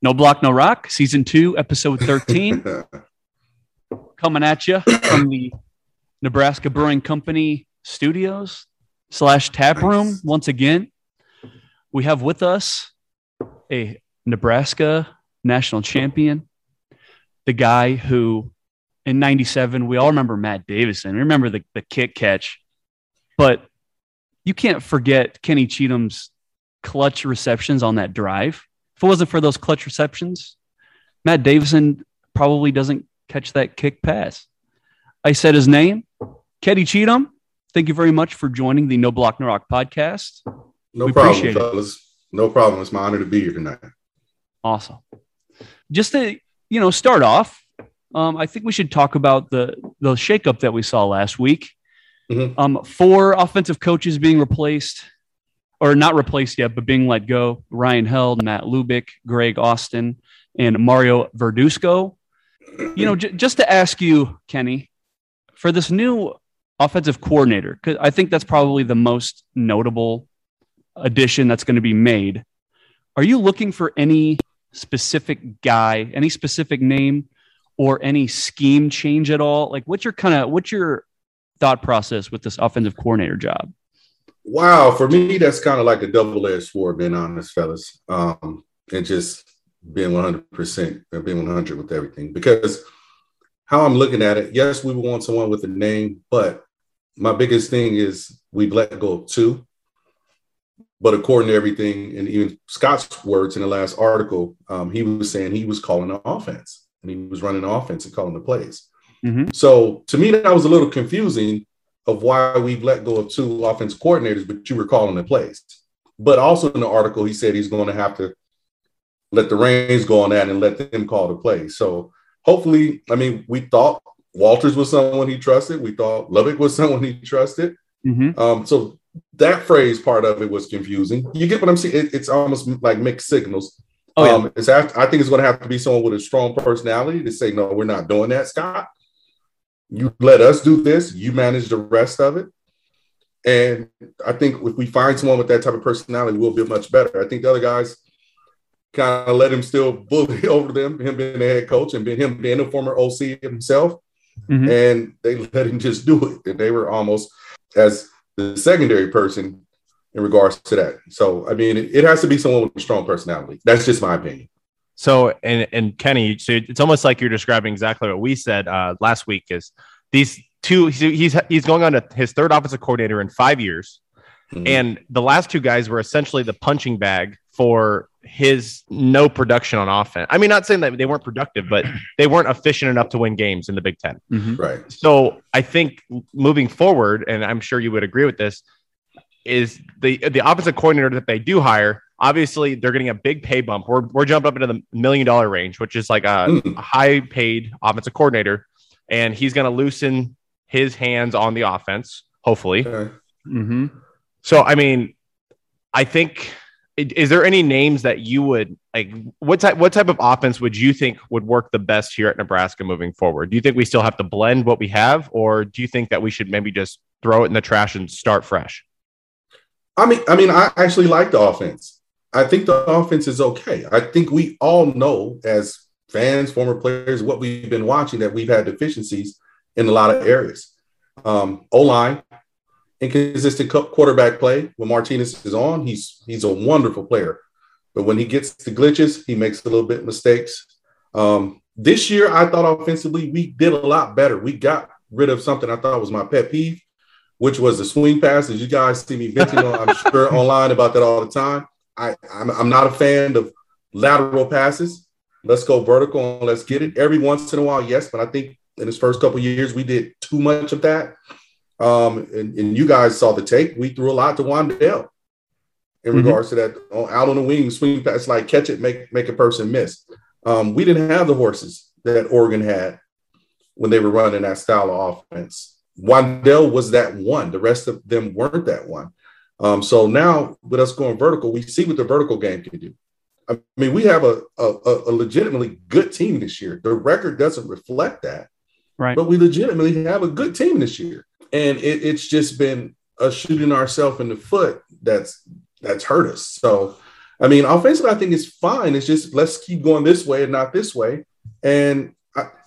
No Block, No Rock, Season 2, Episode 13. Coming at you from the Nebraska Brewing Company studios / tap room. Nice. Once again, we have with us a Nebraska national champion, the guy who in 97, we all remember Matt Davison. We remember the kick catch, but you can't forget Kenny Cheatham's clutch receptions on that drive. If it wasn't for those clutch receptions, Matt Davison probably doesn't catch that kick pass. I said his name, Kenny Cheatham. Thank you very much for joining the No Block No Rock podcast. No problem, fellas. No problem. It's my honor to be here tonight. Awesome. Just to start off, I think we should talk about the shakeup that we saw last week. Mm-hmm. 4 offensive coaches being replaced. Or not replaced yet, but being let go. Ryan Held, Matt Lubick, Greg Austin, and Mario Verduzco. Just to ask you, Kenny, for this new offensive coordinator, because I think that's probably the most notable addition that's going to be made. Are you looking for any specific guy, any specific name, or any scheme change at all? Like, what's your thought process with this offensive coordinator job? Wow, for me, that's kind of like a double-edged sword, being honest, fellas, and just being 100%, being 100 with everything. Because how I'm looking at it, yes, we want someone with a name, but my biggest thing is we've let go of 2. But according to everything, and even Scott's words in the last article, he was saying he was calling the offense, and he was running the offense and calling the plays. Mm-hmm. So to me, that was a little confusing of why we've let go of 2 offense coordinators, but you were calling the plays. But also in the article, he said he's going to have to let the reins go on that and let them call the plays. So hopefully, we thought Walters was someone he trusted. We thought Lubick was someone he trusted. Mm-hmm. So that phrase part of it was confusing. You get what I'm saying? It's almost like mixed signals. Oh, yeah. I think it's going to have to be someone with a strong personality to say, no, we're not doing that, Scott. You let us do this. You manage the rest of it. And I think if we find someone with that type of personality, we'll be much better. I think the other guys kind of let him still bully over them, him being the head coach and him being a former OC himself. Mm-hmm. And they let him just do it. And they were almost as the secondary person in regards to that. So, it has to be someone with a strong personality. That's just my opinion. So, and Kenny, so it's almost like you're describing exactly what we said last week is these 2, he's going on to his 3rd offensive coordinator in 5 years. Mm-hmm. And the last 2 guys were essentially the punching bag for his no production on offense. Not saying that they weren't productive, but they weren't efficient enough to win games in the Big Ten. Mm-hmm. Right. So I think moving forward, and I'm sure you would agree with this, is the offensive coordinator that they do hire, obviously, they're getting a big pay bump. We're jumping up into the $1 million range, which is like a high-paid offensive coordinator, and he's going to loosen his hands on the offense, hopefully. Okay. Mm-hmm. So, I think – is there any names that you would – like, what type of offense would you think would work the best here at Nebraska moving forward? Do you think we still have to blend what we have, or do you think that we should maybe just throw it in the trash and start fresh? I actually like the offense. I think the offense is okay. I think we all know as fans, former players, what we've been watching, that we've had deficiencies in a lot of areas. O-line, inconsistent quarterback play. When Martinez is on, he's a wonderful player. But when he gets the glitches, he makes a little bit of mistakes. This year, I thought offensively we did a lot better. We got rid of something I thought was my pet peeve, which was the swing passes. You guys see me venting on, I'm sure, online about that all the time. I'm not a fan of lateral passes. Let's go vertical and let's get it. Every once in a while, yes, but I think in his first couple of years, we did too much of that. And you guys saw the tape. We threw a lot to Wondell in regards to that out on the wing swing pass, like catch it, make a person miss. We didn't have the horses that Oregon had when they were running that style of offense. Wondell was that one. The rest of them weren't that one. So now with us going vertical, we see what the vertical game can do. I mean, we have a legitimately good team this year. The record doesn't reflect that, right? But we legitimately have a good team this year, and it's just been a shooting ourselves in the foot that's hurt us. So, I mean, offensively, I think it's fine. It's just let's keep going this way and not this way, and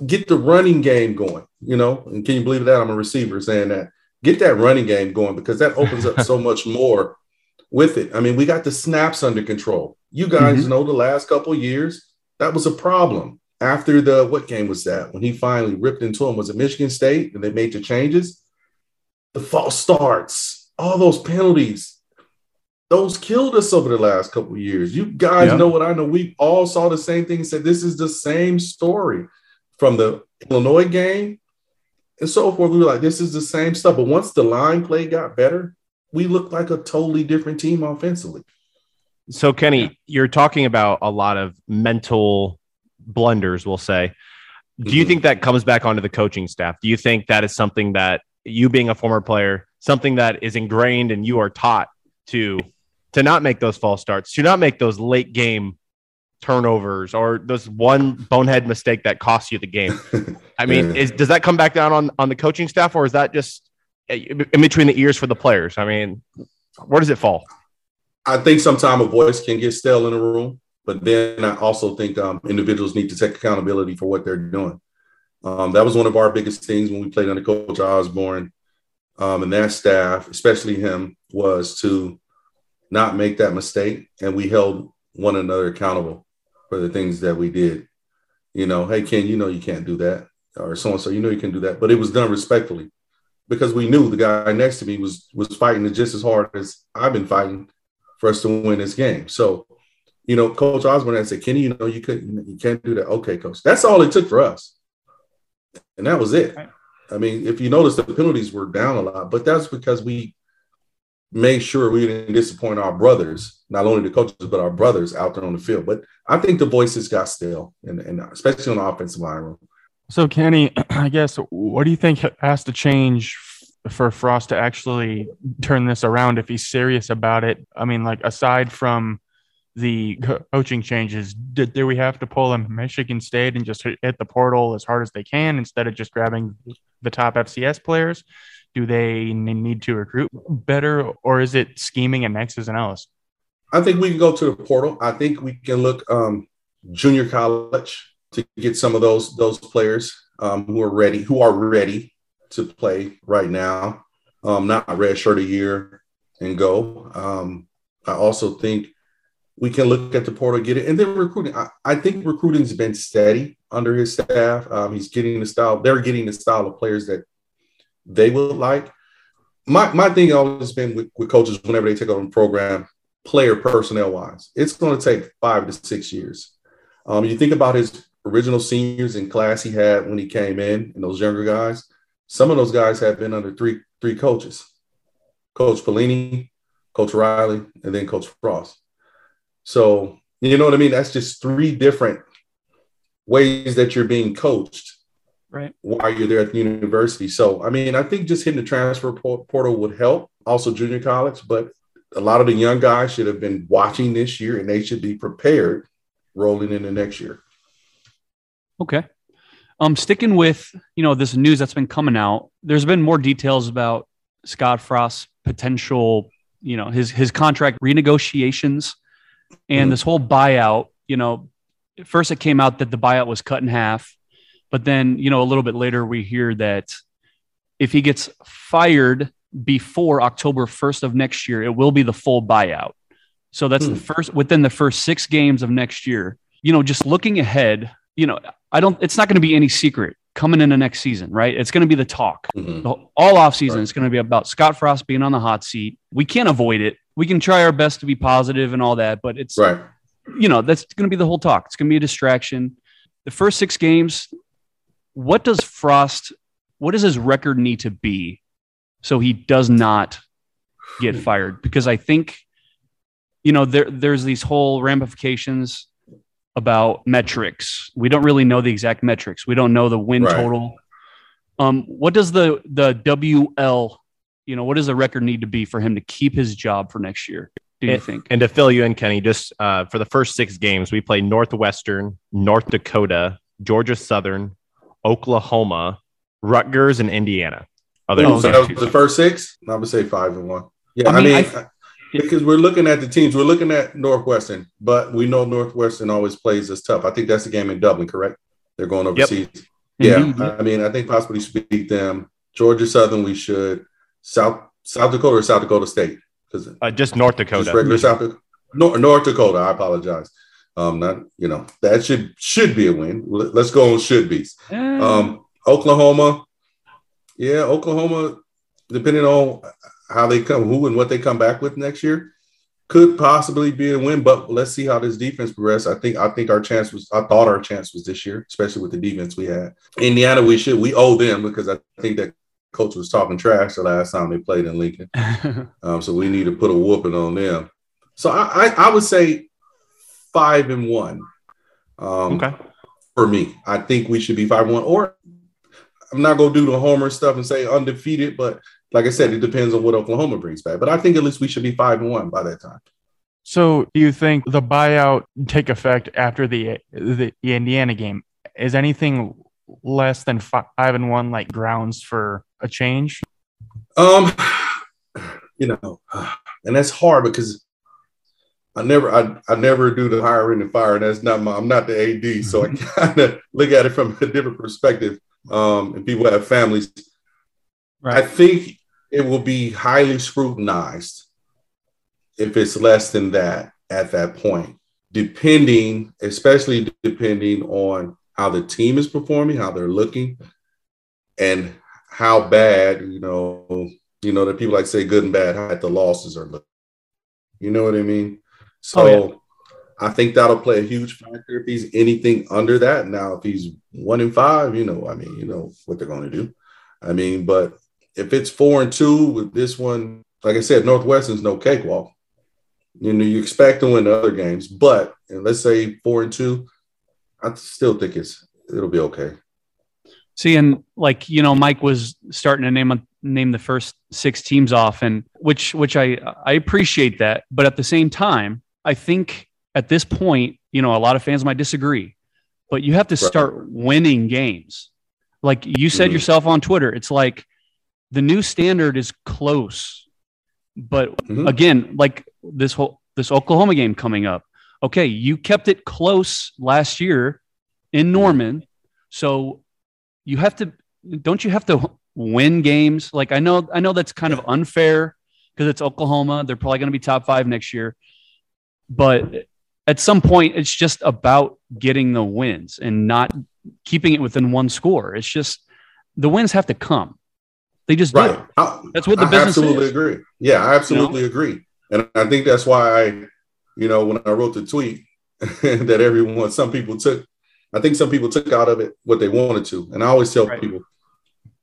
get the running game going. You know, and can you believe that I'm a receiver saying that? Get that running game going because that opens up so much more with it. I mean, we got the snaps under control. You guys know the last couple of years, that was a problem. After the, what game was that? When he finally ripped into him, was it Michigan State? And they made the changes. The false starts, all those penalties, those killed us over the last couple of years. You guys know what I know. We all saw the same thing and said, this is the same story from the Illinois game and so forth. We were like, this is the same stuff. But once the line play got better, we looked like a totally different team offensively. So, Kenny, you're talking about a lot of mental blunders, we'll say. Do you think that comes back onto the coaching staff? Do you think that is something that you being a former player, something that is ingrained and you are taught to not make those false starts, to not make those late game turnovers or those one bonehead mistake that costs you the game? I mean, does that come back down on the coaching staff, or is that just in between the ears for the players? I mean, where does it fall? I think sometimes a voice can get stale in a room, but then I also think individuals need to take accountability for what they're doing. That was one of our biggest things when we played under Coach Osborne and that staff, especially him, was to not make that mistake. And we held one another accountable for the things that we did. You know, hey, Ken, you know you can't do that, or so-and-so, you know you can do that. But it was done respectfully because we knew the guy next to me was fighting it just as hard as I've been fighting for us to win this game. So, you know, Coach Osborne had said, Kenny, you know, you can't do that. Okay, Coach. That's all it took for us. And that was it. I mean, if you notice, the penalties were down a lot, but that's because we made sure we didn't disappoint our brothers, not only the coaches, but our brothers out there on the field. But I think the voices got stale, and especially on the offensive line room. So, Kenny, I guess, what do you think has to change for Frost to actually turn this around if he's serious about it? I mean, like, aside from the coaching changes, do we have to pull him Michigan State and just hit the portal as hard as they can instead of just grabbing the top FCS players? Do they need to recruit better, or is it scheming and X's and O's? I think we can go to the portal. I think we can look junior college to get some of those players who are ready to play right now, not redshirt a year and go. I also think we can look at the portal, get it, and then recruiting. I think recruiting's been steady under his staff. He's getting the style. They're getting the style of players that they would like. My thing always been with coaches whenever they take over a program, player personnel-wise, it's going to take 5 to 6 years. You think about his original seniors in class he had when he came in and those younger guys. Some of those guys have been under three coaches, Coach Pellini, Coach Riley, and then Coach Frost. So, you know what I mean? That's just three different ways that you're being coached while you're there at the university. So, I mean, I think just hitting the transfer portal would help, also junior college, but a lot of the young guys should have been watching this year, and they should be prepared rolling into next year. Okay. Sticking with, you know, this news that's been coming out, there's been more details about Scott Frost's potential, you know, his contract renegotiations and this whole buyout. You know, at first it came out that the buyout was cut in half, but then, you know, a little bit later we hear that if he gets fired before October 1st of next year, it will be the full buyout. So that's within the first 6 games of next year. You know, just looking ahead, you know, it's not going to be any secret coming into next season, right? It's going to be the talk. All offseason, it's going to be about Scott Frost being on the hot seat. We can't avoid it. We can try our best to be positive and all that, but it's you know, that's going to be the whole talk. It's going to be a distraction. The first six games, what does Frost, what does his record need to be so he does not get fired? Because I think, you know, there's these whole ramifications about metrics. We don't really know the exact metrics. We don't know the win total. What does the WL, you know, what does the record need to be for him to keep his job for next year, do you think? And to fill you in, Kenny, just for the first six games, we play Northwestern, North Dakota, Georgia Southern, Oklahoma, Rutgers, and Indiana. The first six? I would say 5-1. Yeah, I mean, because we're looking at the teams. We're looking at Northwestern, but we know Northwestern always plays us tough. I think that's the game in Dublin, correct? They're going overseas. Yep. Yeah, mm-hmm. I mean, I think possibly beat them. Georgia Southern, we should. South Dakota or South Dakota State? Because just North Dakota. Just regular North Dakota. I apologize. That should be a win. Let's go on should be. Oklahoma. Yeah, Oklahoma, depending on how they come, who and what they come back with next year, could possibly be a win. But let's see how this defense progresses. I thought our chance was this year, especially with the defense we had. Indiana, we owe them because I think that coach was talking trash the last time they played in Lincoln. So we need to put a whooping on them. So I would say 5-1. Okay. For me, I think we should be 5-1. Or I'm not going to do the homer stuff and say undefeated, but like I said, it depends on what Oklahoma brings back. But I think at least we should be 5-1 by that time. So do you think the buyout take effect after the Indiana game? Is anything less than 5-1 like grounds for a change? And that's hard because I never do the hiring and firing. That's not I'm not the AD, so I kind of look at it from a different perspective. And people have families. Right. I think it will be highly scrutinized if it's less than that at that point, especially depending on how the team is performing, how they're looking, and how bad, you know that people like say good and bad, how bad the losses are looking. You know what I mean? So I think that'll play a huge factor if he's anything under that. Now, if he's 1-5, what they're going to do. I mean, but if it's 4-2 with this one, like I said, Northwestern's no cakewalk. You expect to win the other games, but let's say 4-2, I still think it'll be okay. See, and Mike was starting to name the first six teams off, and which I appreciate that, but at the same time, I think at this point, a lot of fans might disagree, but you have to start winning games. Like you said yourself on Twitter, it's like the new standard is close. But again, like this Oklahoma game coming up. Okay, you kept it close last year in Norman. So don't you have to win games? Like I know that's kind of unfair because it's Oklahoma. They're probably going to be top 5 next year. But at some point, it's just about getting the wins and not keeping it within one score. It's just the wins have to come. They just do. That's what the business is. I absolutely agree. Yeah, I absolutely agree. And I think that's why when I wrote the tweet that some people took out of it what they wanted to. And I always tell people,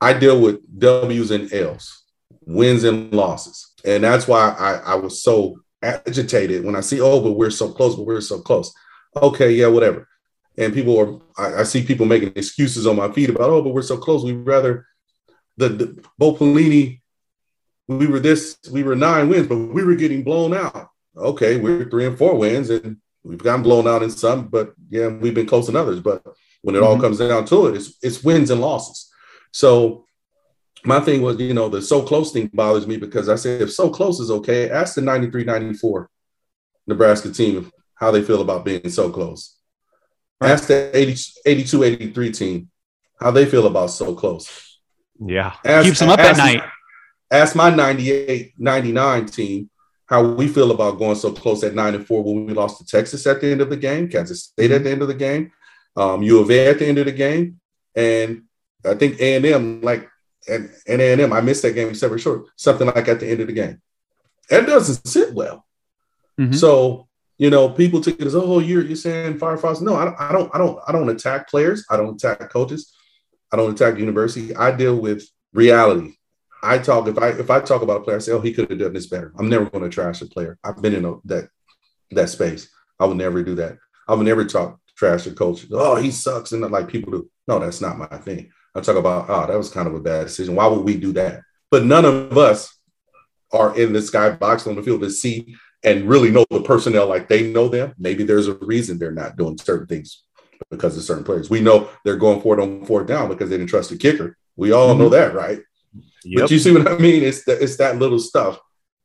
I deal with W's and L's, wins and losses. And that's why I was so agitated when I see, but we're so close, Okay, yeah, whatever. And people I see people making excuses on my feed about, but we're so close. We'd rather Bo Pellini, we were 9 wins, but we were getting blown out. Okay, we're 3 and 4 wins, and we've gotten blown out in some, but yeah, we've been close in others. But when it all comes down to it, it's wins and losses. So my thing was, the so close thing bothers me because I said, if so close is okay, ask the 93-94 Nebraska team how they feel about being so close. Right. Ask the 82-83 team how they feel about so close. Yeah. Keeps them up at night. Ask my 98-99 team how we feel about going so close at 9-4 when we lost to Texas at the end of the game, Kansas State at the end of the game, U of A at the end of the game. And I think A&M, I missed that game several short, something like at the end of the game. That doesn't sit well. So you know, people took it as, oh, you're saying Fireflies. No, I don't attack players. I don't attack coaches. I don't attack university. I deal with reality. I talk, if I talk about a player, I say, oh, he could have done this better. I'm never going to trash a player. I've been in that space. I would never do that. I would never talk trash to coach. Oh, he sucks. And like people do. No, that's not my thing. I talk about, oh, that was kind of a bad decision. Why would we do that? But none of us are in the skybox on the field to see and really know the personnel like they know them. Maybe there's a reason they're not doing certain things because of certain players. We know they're going for it on fourth down because they didn't trust the kicker. We all know that, right? Yep. But you see what I mean? It's that little stuff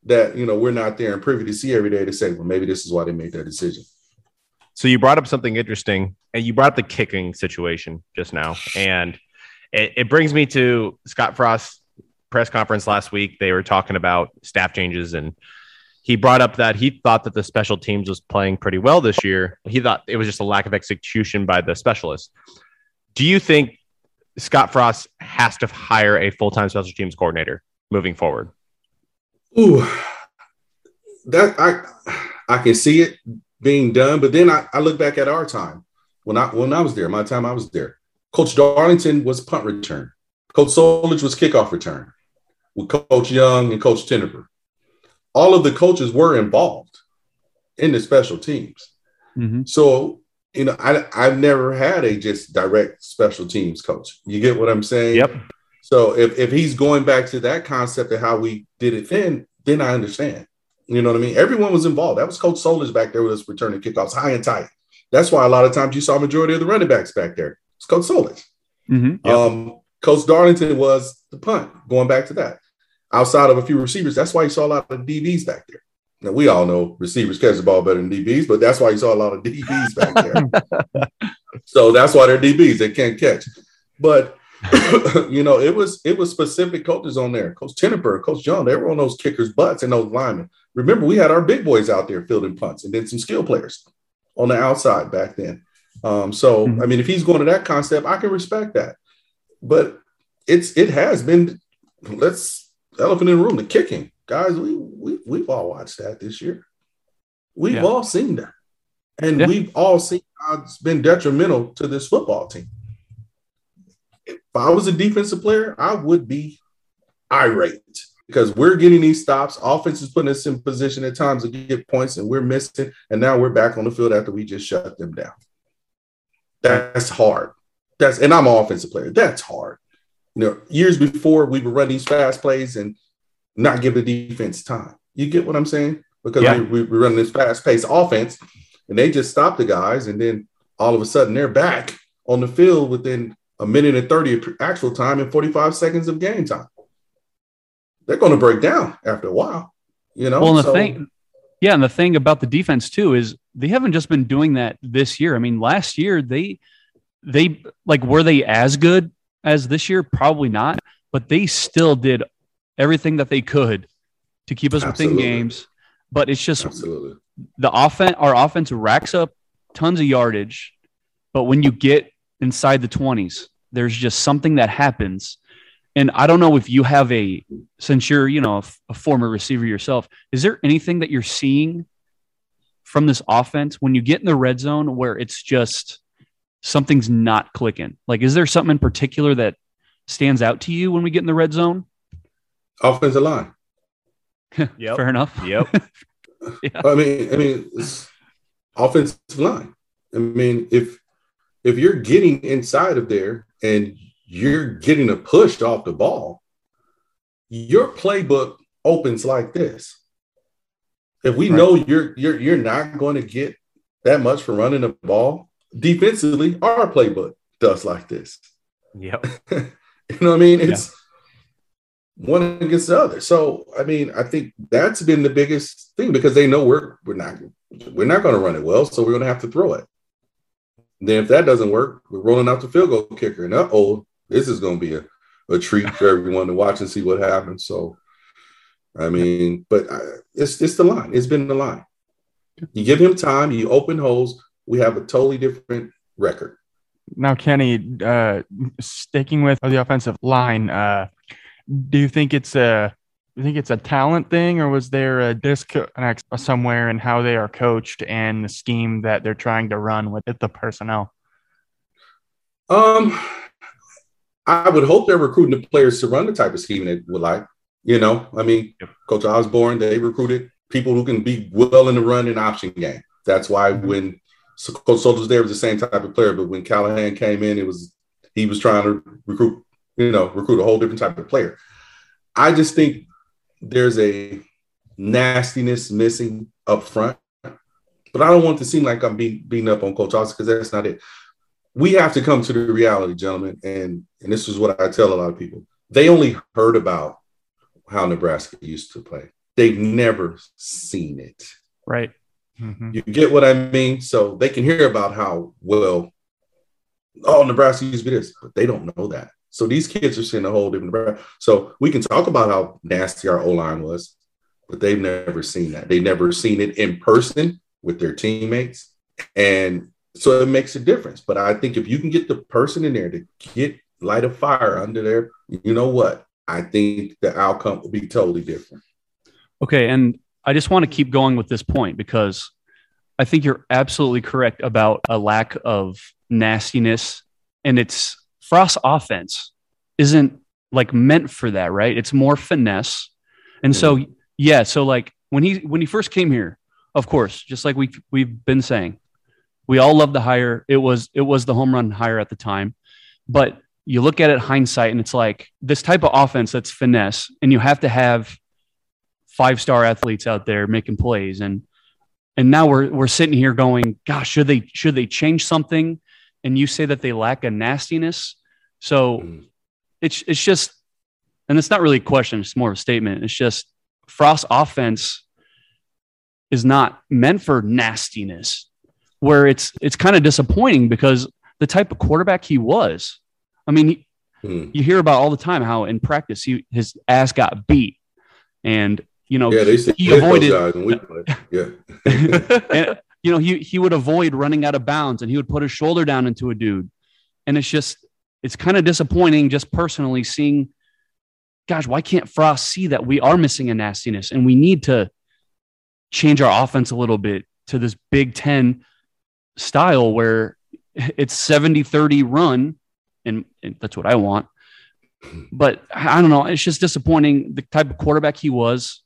that, you know, we're not there and privy to see every day to say, well, maybe this is why they made that decision. So you brought up something interesting, and you brought up the kicking situation just now. And it brings me to Scott Frost's press conference last week. They were talking about staff changes, and he brought up that he thought that the special teams was playing pretty well this year. He thought it was just a lack of execution by the specialists. Do you think Scott Frost has to hire a full-time special teams coordinator moving forward? Ooh, that I can see it being done, but then I look back at our time when I was there, my time I was there. Coach Darlington was punt return. Coach Solage was kickoff return with Coach Young and Coach Tenopir. All of the coaches were involved in the special teams. Mm-hmm. So, you know, I've never had a just direct special teams coach. You get what I'm saying? Yep. So if he's going back to that concept of how we did it then I understand. You know what I mean? Everyone was involved. That was Coach Solis back there with us returning kickoffs high and tight. That's why a lot of times you saw a majority of the running backs back there. It's Coach Solis. Mm-hmm. Yep. Coach Darlington was the punt, going back to that. Outside of a few receivers, that's why you saw a lot of DBs back there. Now, we all know receivers catch the ball better than DBs, but that's why you saw a lot of DBs back there. So that's why they're DBs. They can't catch. But, you know, it was specific coaches on there. Coach Tenenberg, Coach John, they were on those kickers' butts and those linemen. Remember, we had our big boys out there fielding punts and then some skill players on the outside back then. I mean, if he's going to that concept, I can respect that. But it has been, elephant in the room, the kicking. Guys, we've all watched that this year. We've all seen that. And we've all seen how it's been detrimental to this football team. If I was a defensive player, I would be irate because we're getting these stops. Offense is putting us in position at times to get points, and we're missing. And now we're back on the field after we just shut them down. That's hard. And I'm an offensive player. That's hard. You know, years before we would run these fast plays and not give the defense time. You get what I'm saying? Because we run this fast-paced offense, and they just stop the guys, and then all of a sudden they're back on the field within a minute and 30 of actual time and 45 seconds of game time. They're going to break down after a while, you know? Well, and the thing about the defense, too, is they haven't just been doing that this year. I mean, last year they like, were they as good as this year? Probably not, but they still did everything that they could to keep us within games. But it's just the offense. Our offense racks up tons of yardage, but when you get inside the 20s, there's just something that happens. And I don't know if you have since you're, you know, a former receiver yourself, is there anything that you're seeing from this offense when you get in the red zone where it's just something's not clicking? Like, is there something in particular that stands out to you when we get in the red zone? Offensive line. Yep. Fair enough. Yep. Yeah. I mean, offensive line. I mean, if you're getting inside of there and you're getting a push off the ball, your playbook opens like this. If we know you're not going to get that much for running the ball, defensively, our playbook does like this. Yep. You know what I mean? It's one against the other. So, I mean, I think that's been the biggest thing because they know we're not going to run it well, so we're going to have to throw it. Then if that doesn't work, we're rolling out the field goal kicker. And, this is going to be a treat for everyone to watch and see what happens. So, I mean, but it's the line. It's been the line. You give him time, you open holes, we have a totally different record. Now, Kenny, sticking with the offensive line, do you think it's you think it's a talent thing, or was there a disconnect somewhere in how they are coached and the scheme that they're trying to run with the personnel? I would hope they're recruiting the players to run the type of scheme they would like. You know, I mean, yep. Coach Osborne, they recruited people who can be well in the run and option game. That's why when Coach Solage was there, was the same type of player. But when Callahan came in, he was trying to recruit a whole different type of player. I just think there's a nastiness missing up front. But I don't want to seem like I'm beating up on Coach Austin, because that's not it. We have to come to the reality, gentlemen, and this is what I tell a lot of people. They only heard about how Nebraska used to play. They've never seen it. Right. Mm-hmm. You get what I mean? So they can hear about how, Nebraska used to be this, but they don't know that. So these kids are seeing a whole different Nebraska. So we can talk about how nasty our O-line was, but they've never seen that. They've never seen it in person with their teammates. And so it makes a difference. But I think if you can get the person in there to get light a fire under there, you know what? I think the outcome will be totally different. Okay, and I just want to keep going with this point, because I think you're absolutely correct about a lack of nastiness. And it's Frost's offense isn't like meant for that, right? It's more finesse. And so like when he first came here, of course, just like we've been saying, we all loved the hire. It was the home run hire at the time. But you look at it hindsight, and it's like this type of offense that's finesse, and you have to have five-star athletes out there making plays. And now we're sitting here going, gosh, should they change something? And you say that they lack a nastiness. So it's just, and it's not really a question, it's more of a statement. It's just Frost's offense is not meant for nastiness, where it's kind of disappointing, because the type of quarterback he was, I mean, you hear about all the time how in practice his ass got beat, and he avoided. And, he would avoid running out of bounds, and he would put his shoulder down into a dude, and it's kind of disappointing, just personally seeing. Gosh, why can't Frost see that we are missing a nastiness, and we need to change our offense a little bit to this Big Ten style where it's 70-30 run. And that's what I want. But I don't know. It's just disappointing, the type of quarterback he was,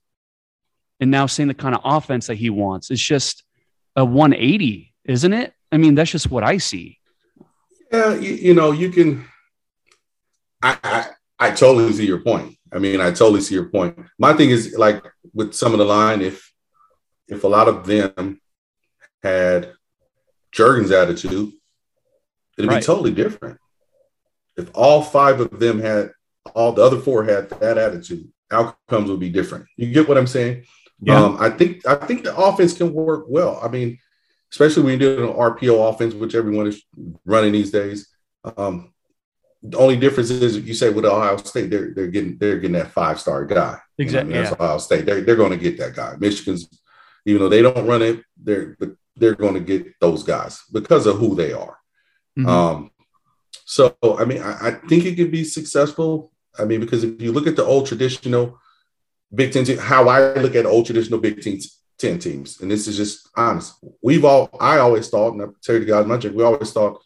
and now seeing the kind of offense that he wants. It's just a 180, isn't it? I mean, that's just what I see. Yeah, you can – I totally see your point. I mean, I totally see your point. My thing is, like, with some of the line, if a lot of them had Juergen's attitude, it'd be totally different. If all five of them had, all the other four had that attitude, outcomes would be different. You get what I'm saying? Yeah. I think the offense can work well. I mean, especially when you do an RPO offense, which everyone is running these days. The only difference is, you say with Ohio State, they're getting that five-star guy. Exactly. You know, that's Ohio State. They're going to get that guy. Michigan's, even though they don't run it, they're going to get those guys because of who they are. Mm-hmm. So, I mean, I think it could be successful. I mean, because if you look at the old traditional Big Ten team, how I look at old traditional Big Ten teams, and this is just honest. I always thought, and I tell you guys, we always thought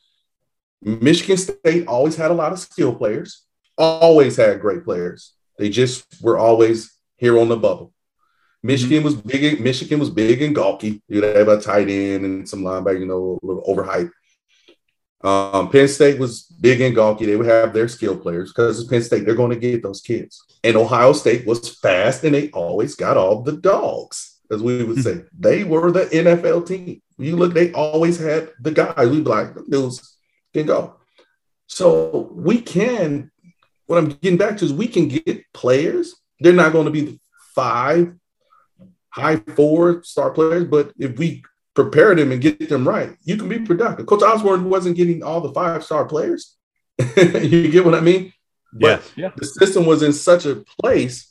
Michigan State always had a lot of skilled players, always had great players. They just were always here on the bubble. Michigan was big and gawky. You'd have a tight end and some linebacker, a little overhyped. Penn State was big and gawky. They would have their skill players because it's Penn State. They're going to get those kids. And Ohio State was fast, and they always got all the dogs, as we would say. They were the NFL team. You look, they always had the guys. We'd be like, the dudes can go. So what I'm getting back to is we can get players. They're not going to be the high four-star players, but if we prepare them and get them right, you can be productive. Coach Osborne wasn't getting all the five-star players. You get what I mean? But yeah. The system was in such a place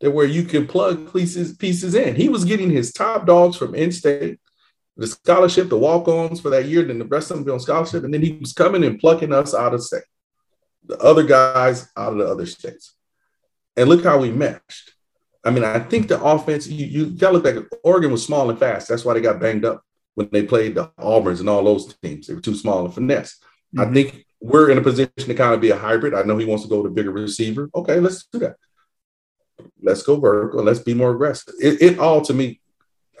that where you can plug pieces in. He was getting his top dogs from in-state, the scholarship, the walk-ons for that year, then the rest of them be on scholarship, and then he was coming and plucking us out of state, the other guys out of the other states. And look how we meshed. I mean, I think the offense, you got to look back at Oregon was small and fast. That's why they got banged up when they played the Auburns and all those teams. They were too small and finesse. Mm-hmm. I think we're in a position to kind of be a hybrid. I know he wants to go to bigger receiver. Okay, let's do that. Let's go vertical. Let's be more aggressive. It all, to me,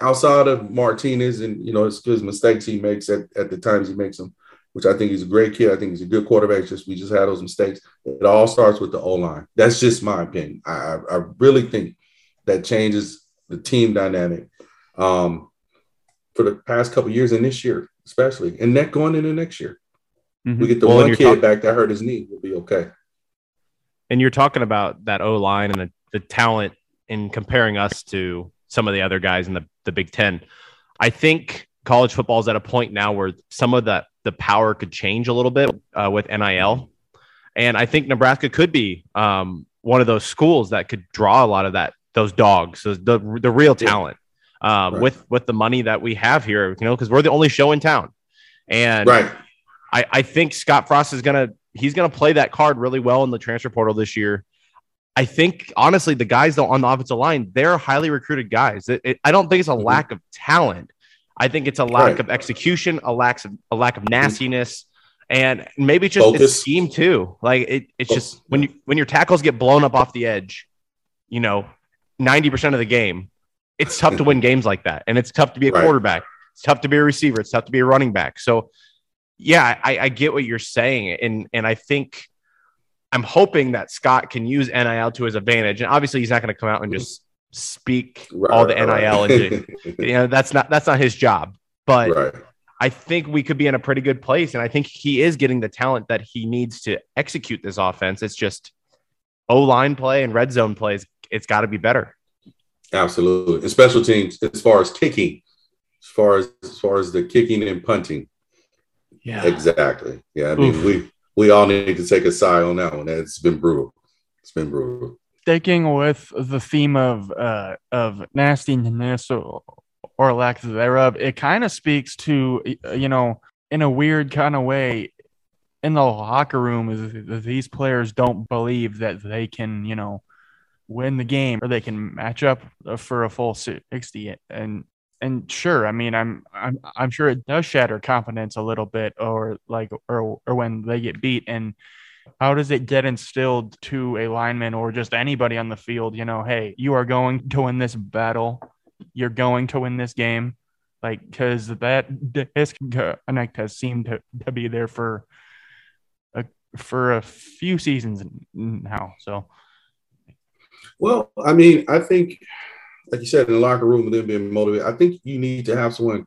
outside of Martinez and, you know, his mistakes he makes at the times he makes them, which I think he's a great kid. I think he's a good quarterback. We just had those mistakes. It all starts with the O-line. That's just my opinion. I really think that changes the team dynamic for the past couple of years and this year especially, and that going into next year. Mm-hmm. We get the one kid back that hurt his knee, we'll be okay. And you're talking about that O-line and the talent and comparing us to some of the other guys in the Big Ten. I think college football is at a point now where some of the power could change a little bit with NIL. And I think Nebraska could be one of those schools that could draw a lot of that, those dogs, the real talent right. with the money that we have here, you know, because we're the only show in town. And right. I think Scott Frost is going to play that card really well in the transfer portal this year. I think, honestly, the guys on the offensive line, they're highly recruited guys. I don't think it's a mm-hmm. lack of talent. I think it's a lack right. of execution, a lack of nastiness, and maybe just it's scheme too. Like it's just when your tackles get blown up off the edge, you know, 90% of the game, it's tough to win games like that. And it's tough to be a right. quarterback. It's tough to be a receiver. It's tough to be a running back. So, yeah, I get what you're saying. And I think I'm hoping that Scott can use NIL to his advantage. And obviously he's not going to come out and just speak right, all the NIL. Right. And you know, that's not his job. But right. I think we could be in a pretty good place. And I think he is getting the talent that he needs to execute this offense. It's just O-line play and red zone plays. It's got to be better. Absolutely. And special teams, as far as kicking, as far as the kicking and punting. Yeah, exactly. Yeah, I mean, oof. we all need to take a sigh on that one. It's been brutal. Sticking with the theme of nastiness or lack thereof, it kind of speaks to, you know, in a weird kind of way, in the locker room, these players don't believe that they can, you know, win the game or they can match up for a full 60 And sure, I mean, I'm sure it does shatter confidence a little bit, or when they get beat. And how does it get instilled to a lineman or just anybody on the field? You know, hey, you are going to win this battle. You're going to win this game, like, because that disconnect has seemed to be there for a few seasons now. So, well, I mean, I think, like you said, in the locker room and them being motivated, I think you need to have someone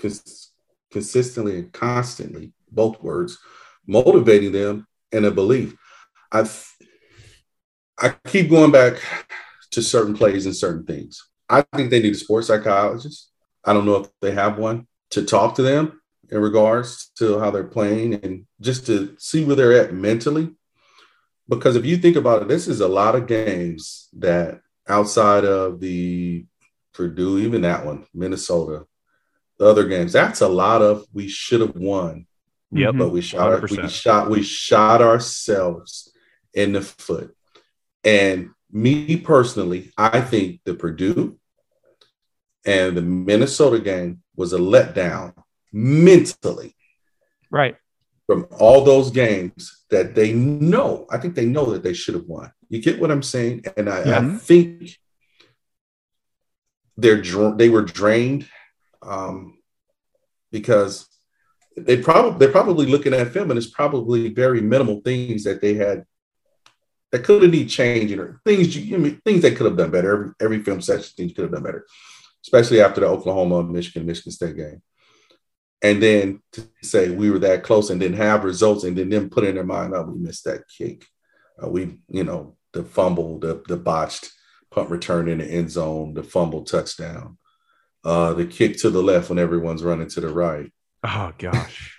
consistently and constantly, both words, motivating them in a belief. I keep going back to certain plays and certain things. I think they need a sports psychologist. I don't know if they have one to talk to them in regards to how they're playing and just to see where they're at mentally. Because if you think about it, this is a lot of games that, outside of the Purdue, even that one, Minnesota, the other games, that's a lot of we should have won. Yeah, but we shot ourselves in the foot. And me personally, I think the Purdue and the Minnesota game was a letdown mentally. Right. From all those games that they know, I think they know that they should have won. You get what I'm saying? And I think they were drained because they're probably looking at film, and it's probably very minimal things that they had that could have need changing, or things they could have done better. Every film session, things could have done better, especially after the Oklahoma, Michigan State game. And then to say we were that close and didn't have results, and then them put in their mind, oh, we missed that kick. We, you know, the fumble, the botched punt return in the end zone, the fumble touchdown, the kick to the left when everyone's running to the right. Oh, gosh.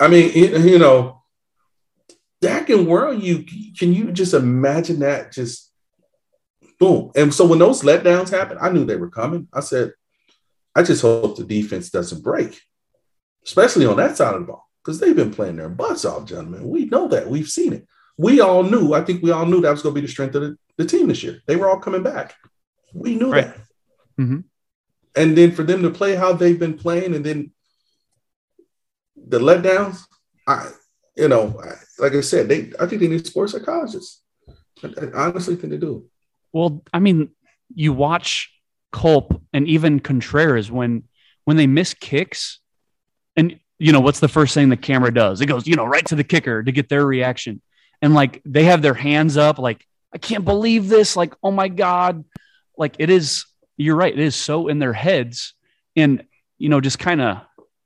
I mean, you know, that can whirl you. Can you just imagine that? Just boom. And so when those letdowns happened, I knew they were coming. I said, I just hope the defense doesn't break, especially on that side of the ball, because they've been playing their butts off, gentlemen. We know that. We've seen it. I think we all knew that was going to be the strength of the the team this year. They were all coming back. We knew right. that. Mm-hmm. And then for them to play how they've been playing and then the letdowns, like I said, I think they need sports psychologists. I honestly think they do. Well, I mean, you watch Culp and even Contreras when they miss kicks and, you know, what's the first thing the camera does? It goes, you know, right to the kicker to get their reaction. And like, they have their hands up, like, I can't believe this. Like, oh my God. Like it is, you're right. It is so in their heads and, you know, just kind of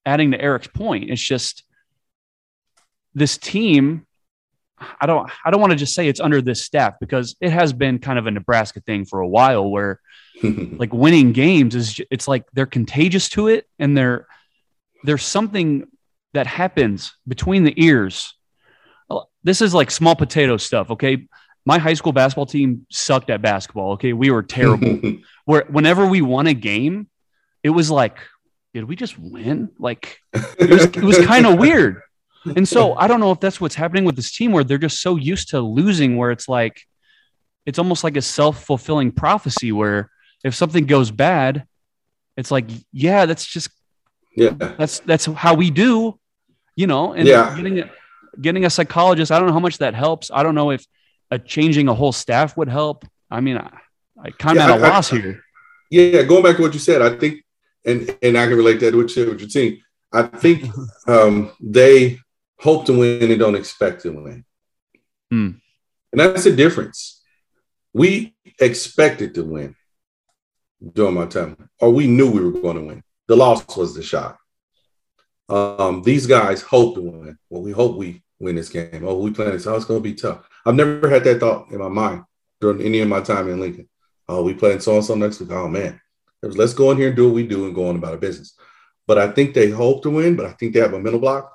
adding to Eric's point. It's just this team. I don't want to just say it's under this staff because it has been kind of a Nebraska thing for a while where like winning games is, it's like they're contagious to it. And there's something that happens between the ears. This is like small potato stuff. Okay. My high school basketball team sucked at basketball. Okay. We were terrible. Whenever we won a game, it was like, did we just win? Like it was kind of weird. And so I don't know if that's what's happening with this team where they're just so used to losing where it's like, it's almost like a self-fulfilling prophecy where if something goes bad, it's like, yeah, that's how we do, you know, and getting a psychologist. I don't know how much that helps. I don't know if changing a whole staff would help. I mean, I kind of at a loss here. Yeah. Going back to what you said, I think, and I can relate that to what you said with your team. I think they hope to win and don't expect to win. Mm. And that's the difference. We expected to win during my time, or we knew we were going to win. The loss was the shock. These guys hope to win. Well, we hope we win this game. Oh, we playing this. Oh, it's going to be tough. I've never had that thought in my mind during any of my time in Lincoln. Oh, we playing so-and-so next week. Oh, man. Let's go in here and do what we do and go on about our business. But I think they hope to win, but I think they have a mental block.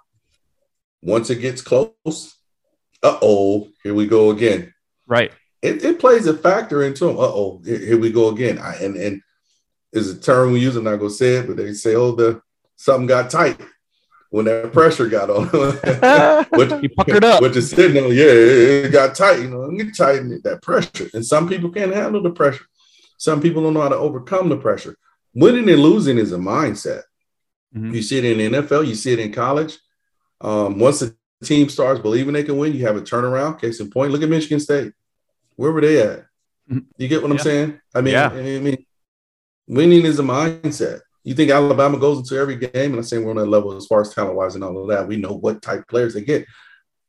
Once it gets close, uh-oh, here we go again. Right. It plays a factor into them. Uh-oh, here we go again. And is a term we use, I'm not going to say it, but they say, oh, something got tight when that pressure got on. You puckered up. What you're sitting on, yeah, it got tight. You know, it tightened that pressure. And some people can't handle the pressure. Some people don't know how to overcome the pressure. Winning and losing is a mindset. Mm-hmm. You see it in the NFL. You see it in college. Once the team starts believing they can win, you have a turnaround. Case in point, look at Michigan State. Where were they at? Mm-hmm. You get what I'm saying? I mean, winning is a mindset. You think Alabama goes into every game, and I'm saying we're on that level as far as talent-wise and all of that. We know what type of players they get.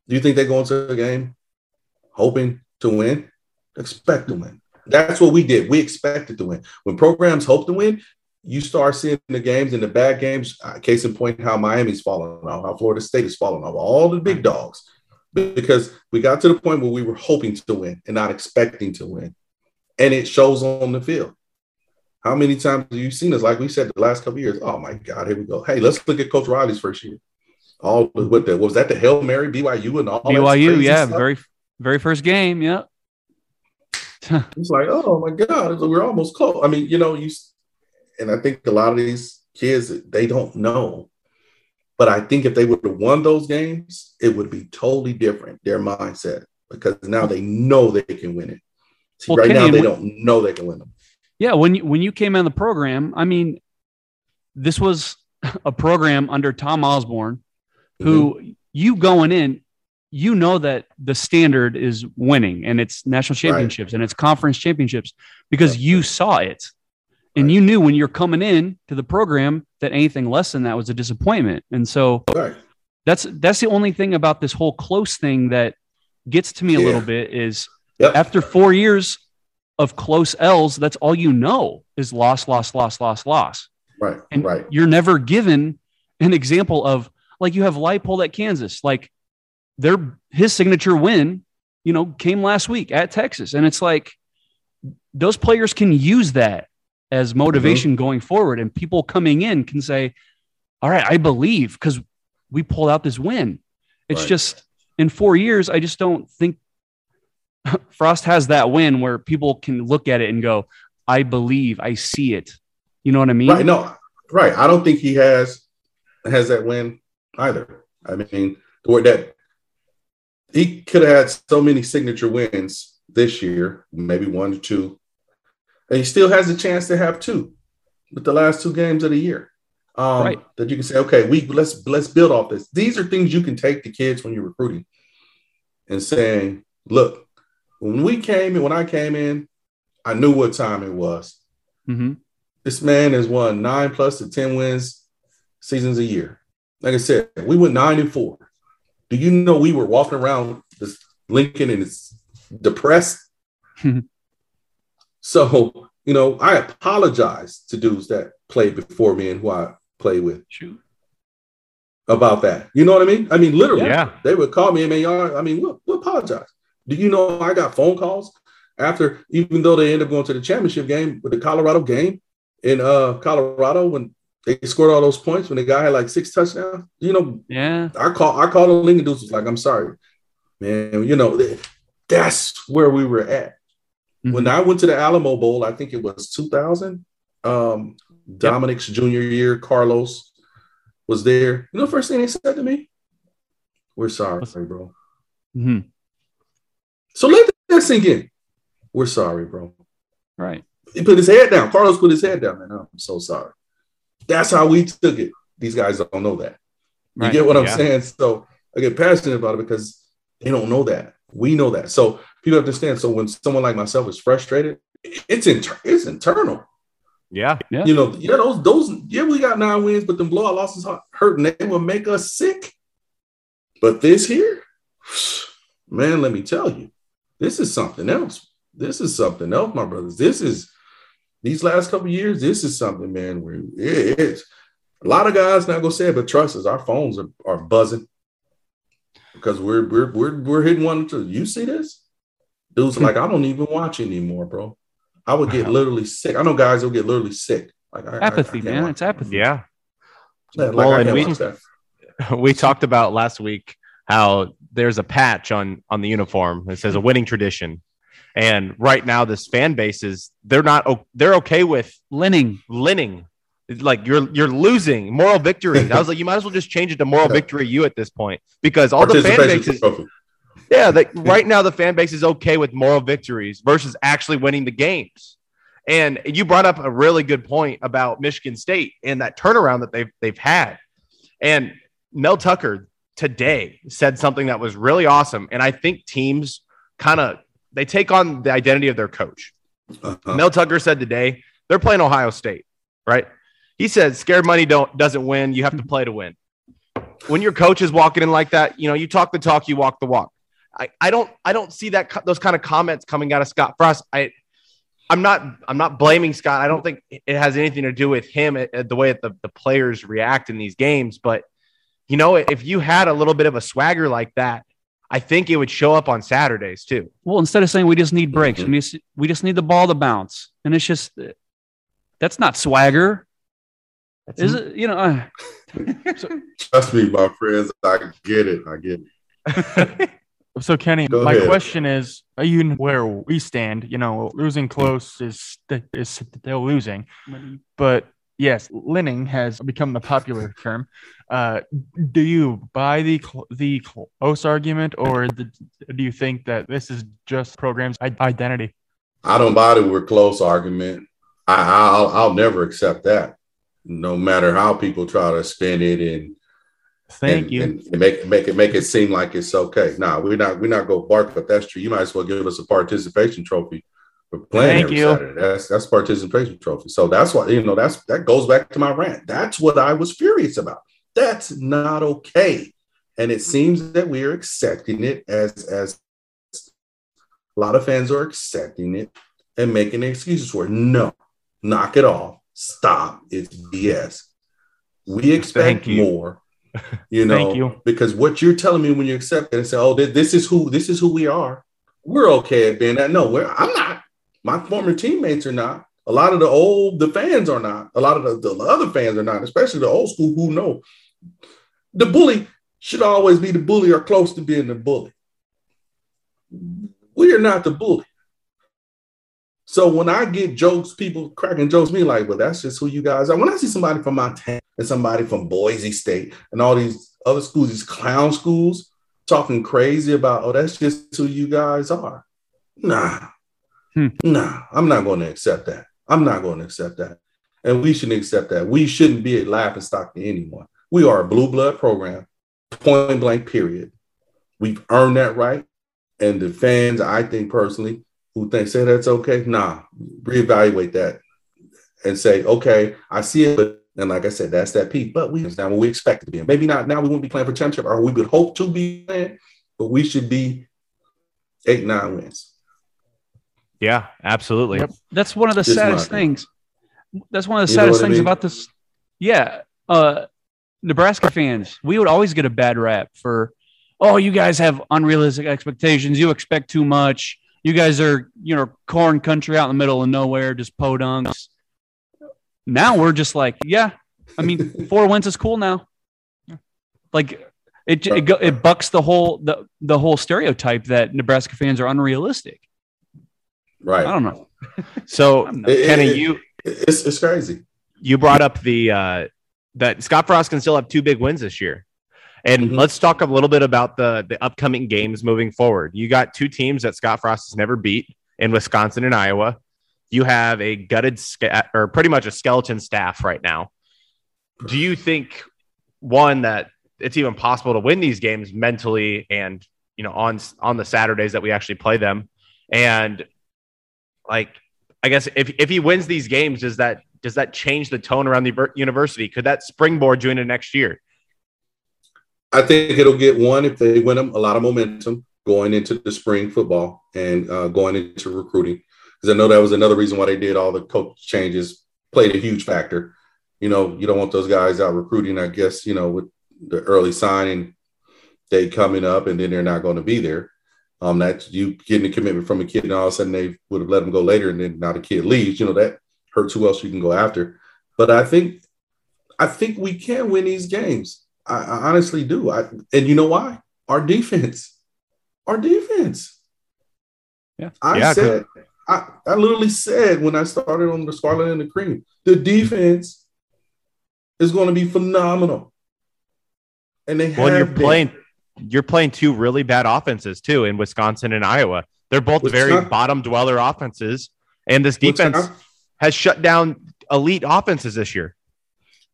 Do you think they go into a game hoping to win? Expect to win. That's what we did. We expected to win. When programs hope to win, you start seeing the games and the bad games, case in point, how Miami's falling off, how Florida State is falling off, all the big dogs, because we got to the point where we were hoping to win and not expecting to win. And it shows on the field. How many times have you seen us? Like we said the last couple of years, oh, my God, here we go. Hey, let's look at Coach Riley's first year. Was that the Hail Mary, BYU and all that? BYU, yeah, stuff? Very, very first game, yeah. It's like, oh, my God, we're almost close. I mean, you know, and I think a lot of these kids, they don't know. But I think if they would have won those games, it would be totally different, their mindset, because now they know they can win it. See, well, right now, they don't know they can win them. Yeah, when you came in the program, I mean, this was a program under Tom Osborne who you going in, you know that the standard is winning, and it's national championships and it's conference championships because you saw it. And you knew when you're coming in to the program that anything less than that was a disappointment. And so that's the only thing about this whole close thing that gets to me a little bit is after 4 years of close L's, that's all you know is loss. Right. And you're never given an example of, like, you have Leipold at Kansas, like his signature win, you know, came last week at Texas. And it's like, those players can use that as motivation going forward, and people coming in can say, all right, I believe because we pulled out this win. It's just in 4 years, I just don't think Frost has that win where people can look at it and go, I believe, I see it. You know what I mean? Right. No, right. I don't think he has that win either. I mean, the word that he could have had so many signature wins this year, maybe one to two. And he still has a chance to have two with the last two games of the year. Right. That you can say, okay, let's build off this. These are things you can take to kids when you're recruiting and saying, look, when I came in, I knew what time it was. Mm-hmm. This man has won 9+ to 10 wins seasons a year. Like I said, we went 9-4. Do you know we were walking around this Lincoln and it's depressed? So, you know, I apologize to dudes that played before me and who I play with. Shoot. About that. You know what I mean? I mean, literally, yeah. They would call me, MAR. I mean, look, we apologize. Do you know I got phone calls after, even though they end up going to the championship game with the Colorado game in Colorado when they scored all those points, when the guy had like 6 touchdowns? You know, yeah. I called the Lincoln dudes, was like, I'm sorry, man. You know, that's where we were at. Mm-hmm. When I went to the Alamo Bowl, I think it was 2000, Dominic's junior year, Carlos was there. You know, first thing they said to me, we're sorry, bro. Mm-hmm. So let that sink in. We're sorry, bro. Right. He put his head down. Carlos put his head down. Man, I'm so sorry. That's how we took it. These guys don't know that. You right. Get what I'm saying? So I get passionate about it because they don't know that. We know that. So people understand. So when someone like myself is frustrated, it's internal. Yeah. Yeah. You know, yeah, we got 9 wins, but them blowout losses hurt and they will make us sick. But this here, man, let me tell you, this is something else. This is something else, my brothers. This is these last couple of years. This is something, man, where it is. A lot of guys not gonna say it, but trust us, our phones are buzzing because we're hitting one or two. You see this? Dudes are like, I don't even watch anymore, bro. I would get literally sick. I know guys will get literally sick. Like apathy, man. It's apathy. Yeah. We talked about last week how there's a patch on the uniform that says a winning tradition. And right now, this fan base they're okay with winning. Like you're losing moral victory. I was like, you might as well just change it to moral victory. You at this point, because all the fan bases, right now the fan base is okay with moral victories versus actually winning the games. And you brought up a really good point about Michigan State and that turnaround that they've had. And Mel Tucker today said something that was really awesome. And I think teams they take on the identity of their coach. Uh-huh. Mel Tucker said today, they're playing Ohio State, right? He said, scared money doesn't win. You have to play to win. When your coach is walking in like that, you know, you talk the talk, you walk the walk. I don't see that those kind of comments coming out of Scott Frost. I'm not blaming Scott. I don't think it has anything to do with him, the way that the players react in these games. But, you know, if you had a little bit of a swagger like that, I think it would show up on Saturdays too. Well, instead of saying we just need breaks, mm-hmm. we just need the ball to bounce. And it's just, that's not swagger. Is it? You know, trust me, my friends, I get it. So Kenny, my question is, even where we stand, you know, losing close is still losing, but yes, winning has become the popular term. Do you buy the close argument, or do you think that this is just program's identity? I don't buy the we're close argument. I'll never accept that, no matter how people try to spin it and. Thank you. And make it seem like it's okay. No, we're not going to bark up that tree. You might as well give us a participation trophy for playing Saturday. That's participation trophy. So that's why, you know, that goes back to my rant. That's what I was furious about. That's not okay. And it seems that we are accepting it as a lot of fans are accepting it and making excuses for it. No, knock it off. Stop. It's BS. We expect more. You know, because what you're telling me when you accept it and say, "Oh, this is who we are," we're okay at being that. No, I'm not. My former teammates are not. A lot of the fans are not. A lot of the other fans are not, especially the old school who know the bully should always be the bully or close to being the bully. We are not the bully. So when I get jokes, people cracking jokes, me like, well, that's just who you guys are. When I see somebody from Montana and somebody from Boise State and all these other schools, these clown schools, talking crazy about, oh, that's just who you guys are. Nah, I'm not going to accept that. I'm not going to accept that. And we shouldn't accept that. We shouldn't be a laughing stock to anyone. We are a blue blood program, point blank, period. We've earned that right. And the fans, I think personally, who say that's okay, nah, reevaluate that and say, okay, I see it. But, and like I said, that's that piece. But we now what we expect to be. Maybe not now we won't be playing for championship or we would hope to be playing, but we should be 8-9 wins. Yeah, absolutely. Yep. That's one of the saddest things. That's one of the saddest things about this. Yeah. Nebraska fans, we would always get a bad rap for, oh, you guys have unrealistic expectations. You expect too much. You guys are, you know, corn country out in the middle of nowhere, just podunks. Now we're just like, yeah, I mean, 4 wins is cool now. Like it bucks the whole stereotype that Nebraska fans are unrealistic. Right. I don't know. So Kenny, it's crazy. You brought up the that Scott Frost can still have 2 big wins this year. And let's talk a little bit about the upcoming games moving forward. You got 2 teams that Scott Frost has never beat in Wisconsin and Iowa. You have a gutted or pretty much a skeleton staff right now. Do you think, one, that it's even possible to win these games mentally and, you know, on the Saturdays that we actually play them? And like, I guess if he wins these games, does that change the tone around the university? Could that springboard you into next year? I think it'll get, one, if they win them, a lot of momentum going into the spring football and going into recruiting. Because I know that was another reason why they did all the coach changes, played a huge factor. You know, you don't want those guys out recruiting, I guess, you know, with the early signing day coming up and then they're not going to be there. That you getting a commitment from a kid and all of a sudden they would have let them go later and then now the kid leaves, you know, that hurts who else you can go after. But I think we can win these games. I honestly do. And you know why? Our defense. Yeah. I literally said when I started on the Scarlet and the Cream, the defense is going to be phenomenal. And they you're playing 2 really bad offenses too in Wisconsin and Iowa. They're both very bottom dweller offenses, and this defense has shut down elite offenses this year.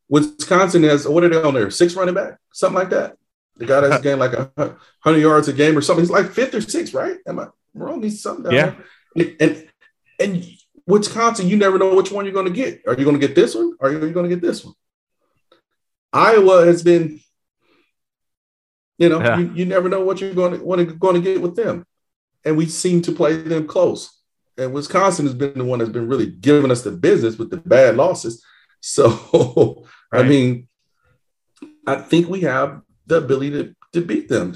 Wisconsin has, what are they on there? 6 running back, something like that. The guy that's gained like 100 yards a game or something. He's like 5th or 6th, right? Am I wrong? He's something down there. And Wisconsin, you never know which one you're going to get. Are you going to get this one? Or are you going to get this one? Iowa has been, you know, you never know what you're going to get with them. And we seem to play them close. And Wisconsin has been the one that's been really giving us the business with the bad losses. So, right. I mean, I think we have the ability to beat them.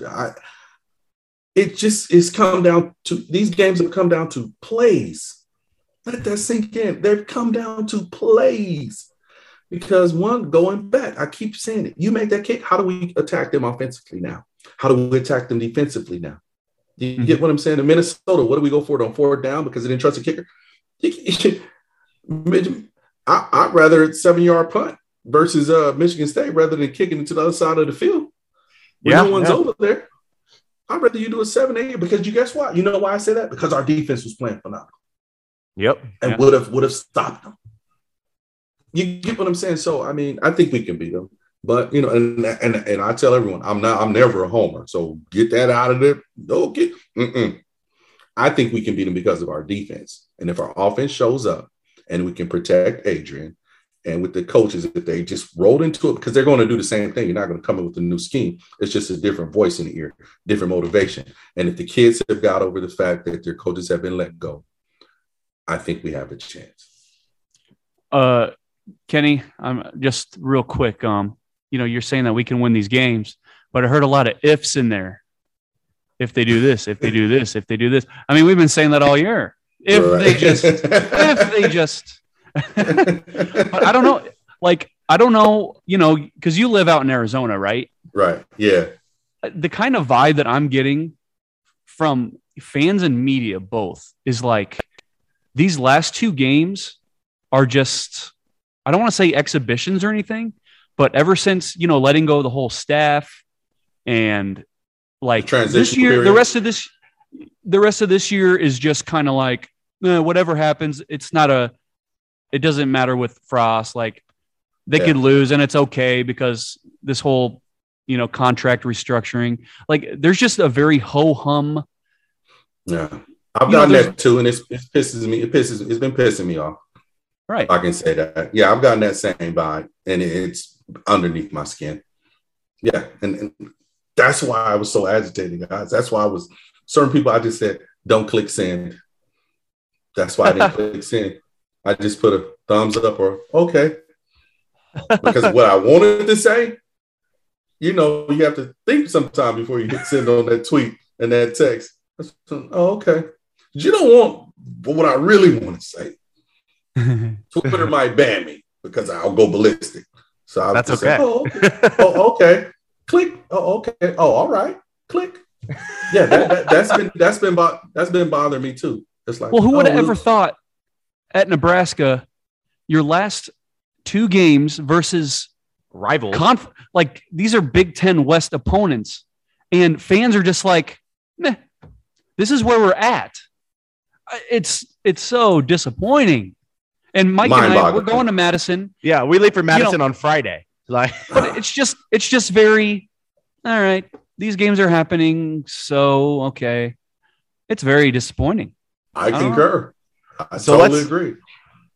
It's come down to – these games have come down to plays. Let that sink in. They've come down to plays because, one, going back, I keep saying it. You make that kick, how do we attack them offensively now? How do we attack them defensively now? Do you get what I'm saying? In Minnesota, what do we go for it on 4th down because they didn't trust a kicker? I'd rather a 7-yard punt versus Michigan State rather than kicking it to the other side of the field. No one's over there. I'd rather you do a 7-8 because you guess what? You know why I say that? Because our defense was playing phenomenal. Yep. And would have stopped them. You get what I'm saying? So, I mean, I think we can beat them. But, you know, and I tell everyone, I'm never a homer. So get that out of there. I think we can beat them because of our defense. And if our offense shows up, and we can protect Adrian. And with the coaches, if they just rolled into it, because they're going to do the same thing. You're not going to come up with a new scheme. It's just a different voice in the ear, different motivation. And if the kids have got over the fact that their coaches have been let go, I think we have a chance. Kenny, I'm just real quick. You know, you're saying that we can win these games, but I heard a lot of ifs in there. If they do this, if they do this, if they do this. I mean, we've been saying that all year. If they just, but I don't know. Like, I don't know, you know, because you live out in Arizona, right? Right. Yeah. The kind of vibe that I'm getting from fans and media both is like these last 2 games are just, I don't want to say exhibitions or anything, but ever since, you know, letting go of the whole staff and like this year, the rest of this the rest of this year is just kind of like, whatever happens, it doesn't matter with Frost. Like, they could lose and it's okay because this whole, contract restructuring, like there's just a very ho-hum. Yeah. I've gotten that too. And it's been pissing me off. Right. I can say that. Yeah. I've gotten that same vibe and it's underneath my skin. Yeah. And that's why I was so agitated, guys. That's why I was certain people. I just said, don't click send. That's why I didn't click send. I just put a thumbs up or okay. Because what I wanted to say, you have to think sometime before you hit send on that tweet and that text. Oh, okay. You don't want what I really want to say. Twitter might ban me because I'll go ballistic. So I'll just say, oh, okay. Oh, okay. Click. Oh, okay. Oh, all right. Click. Yeah, that's been bothering me too. It's like, well, who would have ever thought at Nebraska, your last two games versus rivals, like these are Big Ten West opponents, and fans are just like, meh, this is where we're at. It's so disappointing. And Mike and I, we're going to Madison. Yeah, we leave for Madison on Friday. Like, but it's just very, all right, these games are happening, so okay. It's very disappointing. I concur. I totally agree.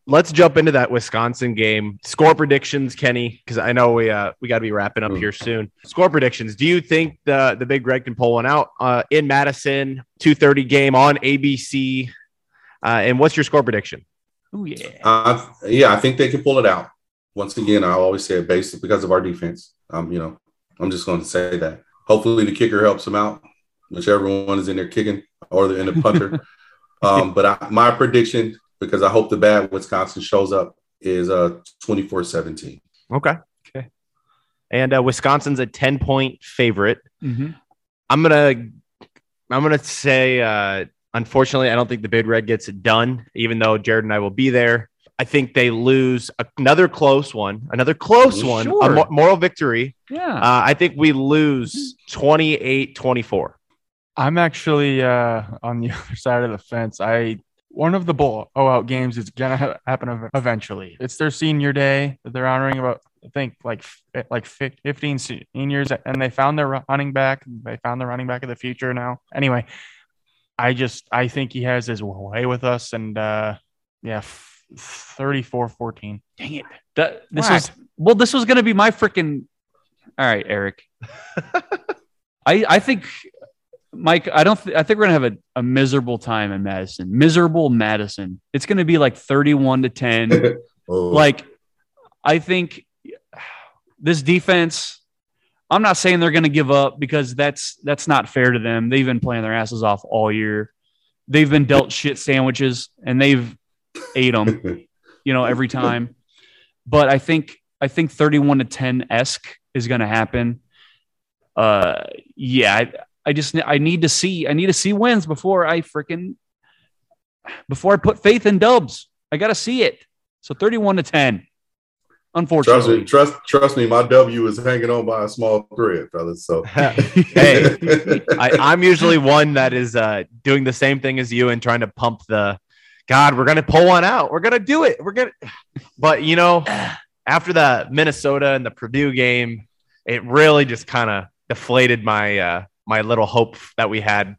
Let's jump into that Wisconsin game. Score predictions, Kenny, because I know we got to be wrapping up here soon. Score predictions. Do you think the Big Red can pull one out in Madison, 2:30 game on ABC? And what's your score prediction? Oh, yeah. I think they can pull it out. Once again, I always say it based because of our defense. I'm just going to say that. Hopefully the kicker helps them out, whichever one is in there kicking or they're in the punter. But my prediction – because I hope the bad Wisconsin shows up is 24-17. Okay. And Wisconsin's a 10-point favorite. Mm-hmm. I'm gonna say, unfortunately, I don't think the Big Red gets it done, even though Jared and I will be there. I think they lose another close one, a moral victory. Yeah. I think we lose 28-24. I'm actually on the other side of the fence. One of the blowout games is going to happen eventually. It's their senior day. They're honoring about, I think, like 15 seniors, and they found their running back. They found the running back of the future now. Anyway, I think he has his way with us, and 34-14. Dang it. This was going to be my freaking – all right, Eric. I think – Mike, I think we're going to have a miserable time in Madison. Miserable Madison. It's going to be like 31-10. Like, I think this defense, I'm not saying they're going to give up because that's not fair to them. They've been playing their asses off all year. They've been dealt shit sandwiches, and they've ate them, every time. But I think 31-10-esque is going to happen. I need to see wins before I put faith in dubs. I got to see it. So 31-10, unfortunately. Trust me, my W is hanging on by a small thread, fellas. So hey, I'm usually one that is doing the same thing as you and trying to pump the God. We're gonna pull one out. We're gonna do it. But after the Minnesota and the Purdue game, it really just kind of deflated my little hope that we had.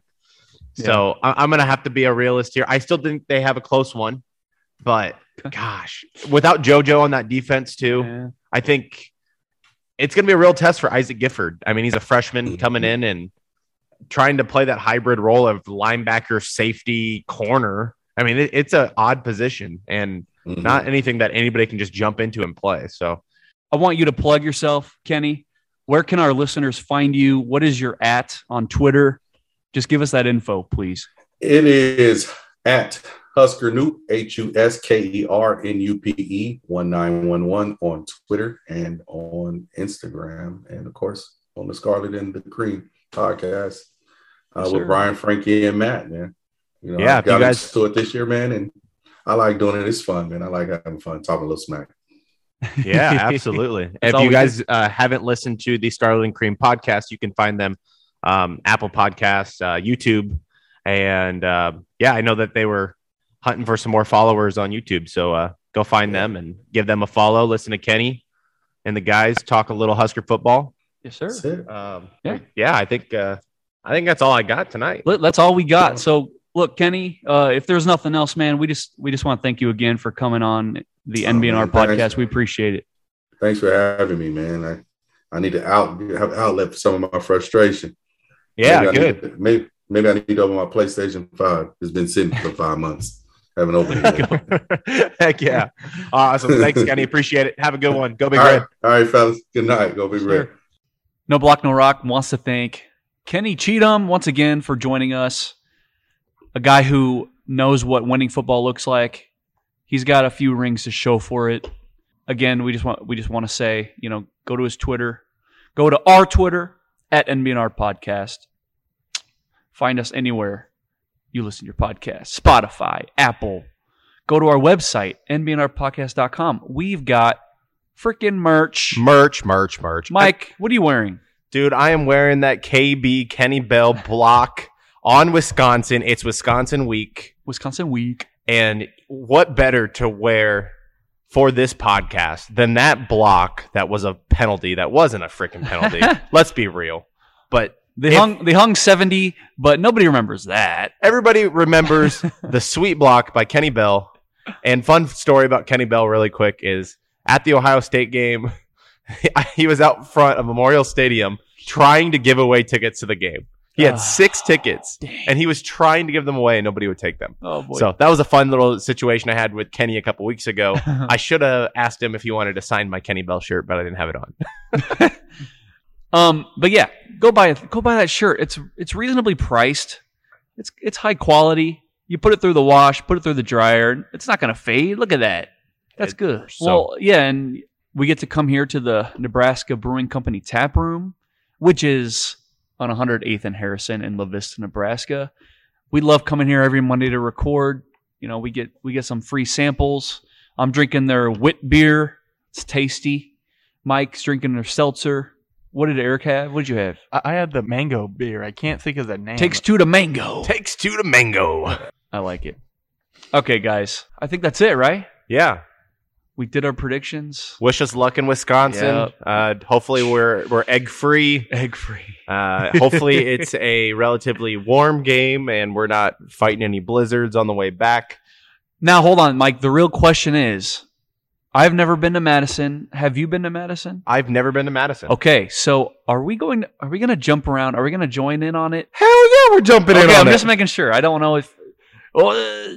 Yeah. So I'm going to have to be a realist here. I still think they have a close one, but gosh, without JoJo on that defense too, yeah. I think it's going to be a real test for Isaac Gifford. I mean, he's a freshman coming in and trying to play that hybrid role of linebacker, safety, corner. I mean, it's an odd position and not anything that anybody can just jump into and play. So I want you to plug yourself, Kenny. Where can our listeners find you? What is your @ on Twitter? Just give us that info, please. It is @ Husker Nupe, HUSKERNUPE 1911 on Twitter and on Instagram. And of course, on the Scarlet and the Cream podcast with Brian, Frankie, and Matt, man. I got into it this year, man. And I like doing it. It's fun, man. I like having fun, talking a little smack. Yeah, absolutely. If you guys haven't listened to the Scarlet and Cream podcast, you can find them Apple Podcasts, YouTube, And yeah, I know that they were hunting for some more followers on YouTube. So go find them and give them a follow. Listen to Kenny and the guys talk a little Husker football. Yes, sir. I think that's all I got tonight. That's all we got. So look, Kenny, if there's nothing else, man, we just want to thank you again for coming on the NBNR podcast. Thanks. We appreciate it. Thanks for having me, man. I need to have an outlet for some of my frustration. Yeah, maybe I need to open my PlayStation 5. It's been sitting for 5 months. Haven't opened it. Heck yeah. Awesome. Thanks, Kenny. Appreciate it. Have a good one. Go Big Red. All right, fellas. Good night. Go Big Red. No Block No Rock wants to thank Kenny Cheatham once again for joining us. A guy who knows what winning football looks like. He's got a few rings to show for it. Again, we just want to say, go to his Twitter. Go to our Twitter at NBNR Podcast. Find us anywhere you listen to your podcast. Spotify, Apple. Go to our website, nbnrpodcast.com. We've got freaking merch. Merch. Mike, what are you wearing? Dude, I am wearing that KB Kenny Bell block on Wisconsin. It's Wisconsin week. And what better to wear for this podcast than that block that was a penalty that wasn't a freaking penalty. Let's be real. But They hung 70, but nobody remembers that. Everybody remembers the sweet block by Kenny Bell. And fun story about Kenny Bell really quick is at the Ohio State game, he was out front of Memorial Stadium trying to give away tickets to the game. He had 6 tickets, and he was trying to give them away, and nobody would take them. Oh, boy. So that was a fun little situation I had with Kenny a couple weeks ago. I should have asked him if he wanted to sign my Kenny Bell shirt, but I didn't have it on. But yeah, go buy that shirt. It's reasonably priced. It's high quality. You put it through the wash, put it through the dryer. It's not going to fade. Look at that. That's good. So, well, yeah. And we get to come here to the Nebraska Brewing Company tap room, which is on 108th and Harrison in La Vista, Nebraska. We love coming here every Monday to record. We get some free samples. I'm drinking their wit beer. It's tasty. Mike's drinking their seltzer. What did Eric have? What did you have? I had the mango beer. I can't think of the name. Takes two to mango. I like it. Okay, guys. I think that's it, right? Yeah. We did our predictions. Wish us luck in Wisconsin. Yep. Hopefully we're egg-free. Hopefully it's a relatively warm game and we're not fighting any blizzards on the way back. Now, hold on, Mike. The real question is, I've never been to Madison. Have you been to Madison? I've never been to Madison. Okay, so are we going to jump around? Are we going to join in on it? Hell yeah, we're jumping in on it. I'm just making sure. I don't know if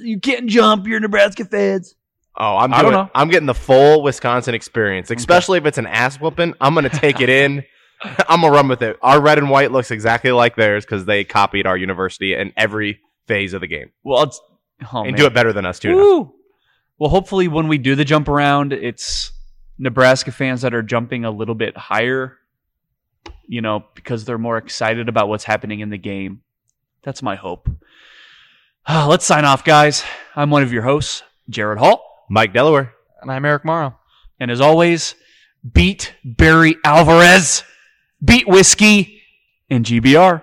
you can't jump. You're Nebraska feds. Oh, I'm getting the full Wisconsin experience, especially if it's an ass whooping. I'm going to take it in. I'm going to run with it. Our red and white looks exactly like theirs because they copied our university in every phase of the game. Well, do it better than us, too. Woo! Well, hopefully when we do the jump around, it's Nebraska fans that are jumping a little bit higher, because they're more excited about what's happening in the game. That's my hope. Let's sign off, guys. I'm one of your hosts, Jared Hall. Mike Delaware. And I'm Eric Morrow. And as always, beat Barry Alvarez, beat Whiskey, and GBR.